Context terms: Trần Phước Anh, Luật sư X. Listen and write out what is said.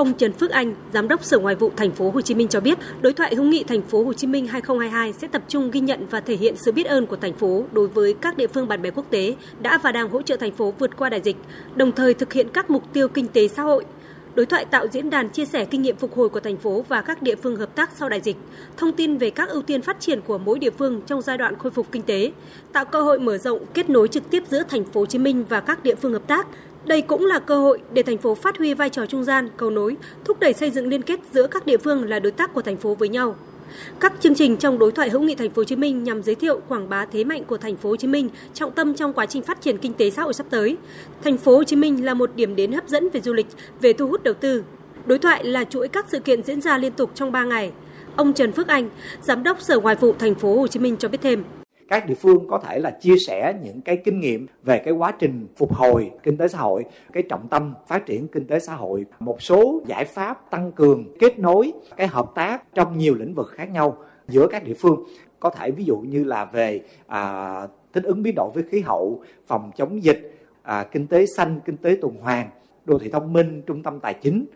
Ông Trần Phước Anh, Giám đốc Sở Ngoại vụ Thành phố Hồ Chí Minh cho biết, đối thoại hữu nghị Thành phố Hồ Chí Minh 2022 sẽ tập trung ghi nhận và thể hiện sự biết ơn của thành phố đối với các địa phương bạn bè quốc tế đã và đang hỗ trợ thành phố vượt qua đại dịch, đồng thời thực hiện các mục tiêu kinh tế xã hội. Đối thoại tạo diễn đàn chia sẻ kinh nghiệm phục hồi của thành phố và các địa phương hợp tác sau đại dịch, thông tin về các ưu tiên phát triển của mỗi địa phương trong giai đoạn khôi phục kinh tế, tạo cơ hội mở rộng kết nối trực tiếp giữa Thành phố Hồ Chí Minh và các địa phương hợp tác. Đây cũng là cơ hội để thành phố phát huy vai trò trung gian, cầu nối, thúc đẩy xây dựng liên kết giữa các địa phương là đối tác của thành phố với nhau. Các chương trình trong đối thoại hữu nghị Thành phố Hồ Chí Minh nhằm giới thiệu quảng bá thế mạnh của Thành phố Hồ Chí Minh, trọng tâm trong quá trình phát triển kinh tế xã hội sắp tới. Thành phố Hồ Chí Minh là một điểm đến hấp dẫn về du lịch, về thu hút đầu tư. Đối thoại là chuỗi các sự kiện diễn ra liên tục trong 3 ngày. Ông Trần Phước Anh, Giám đốc Sở Ngoại vụ Thành phố Hồ Chí Minh cho biết thêm. Các địa phương có thể là chia sẻ những cái kinh nghiệm về cái quá trình phục hồi kinh tế xã hội, cái trọng tâm phát triển kinh tế xã hội, một số giải pháp tăng cường kết nối cái hợp tác trong nhiều lĩnh vực khác nhau giữa các địa phương. Có thể ví dụ như là về thích ứng biến đổi với khí hậu, phòng chống dịch, kinh tế xanh, kinh tế tuần hoàn, đô thị thông minh, trung tâm tài chính.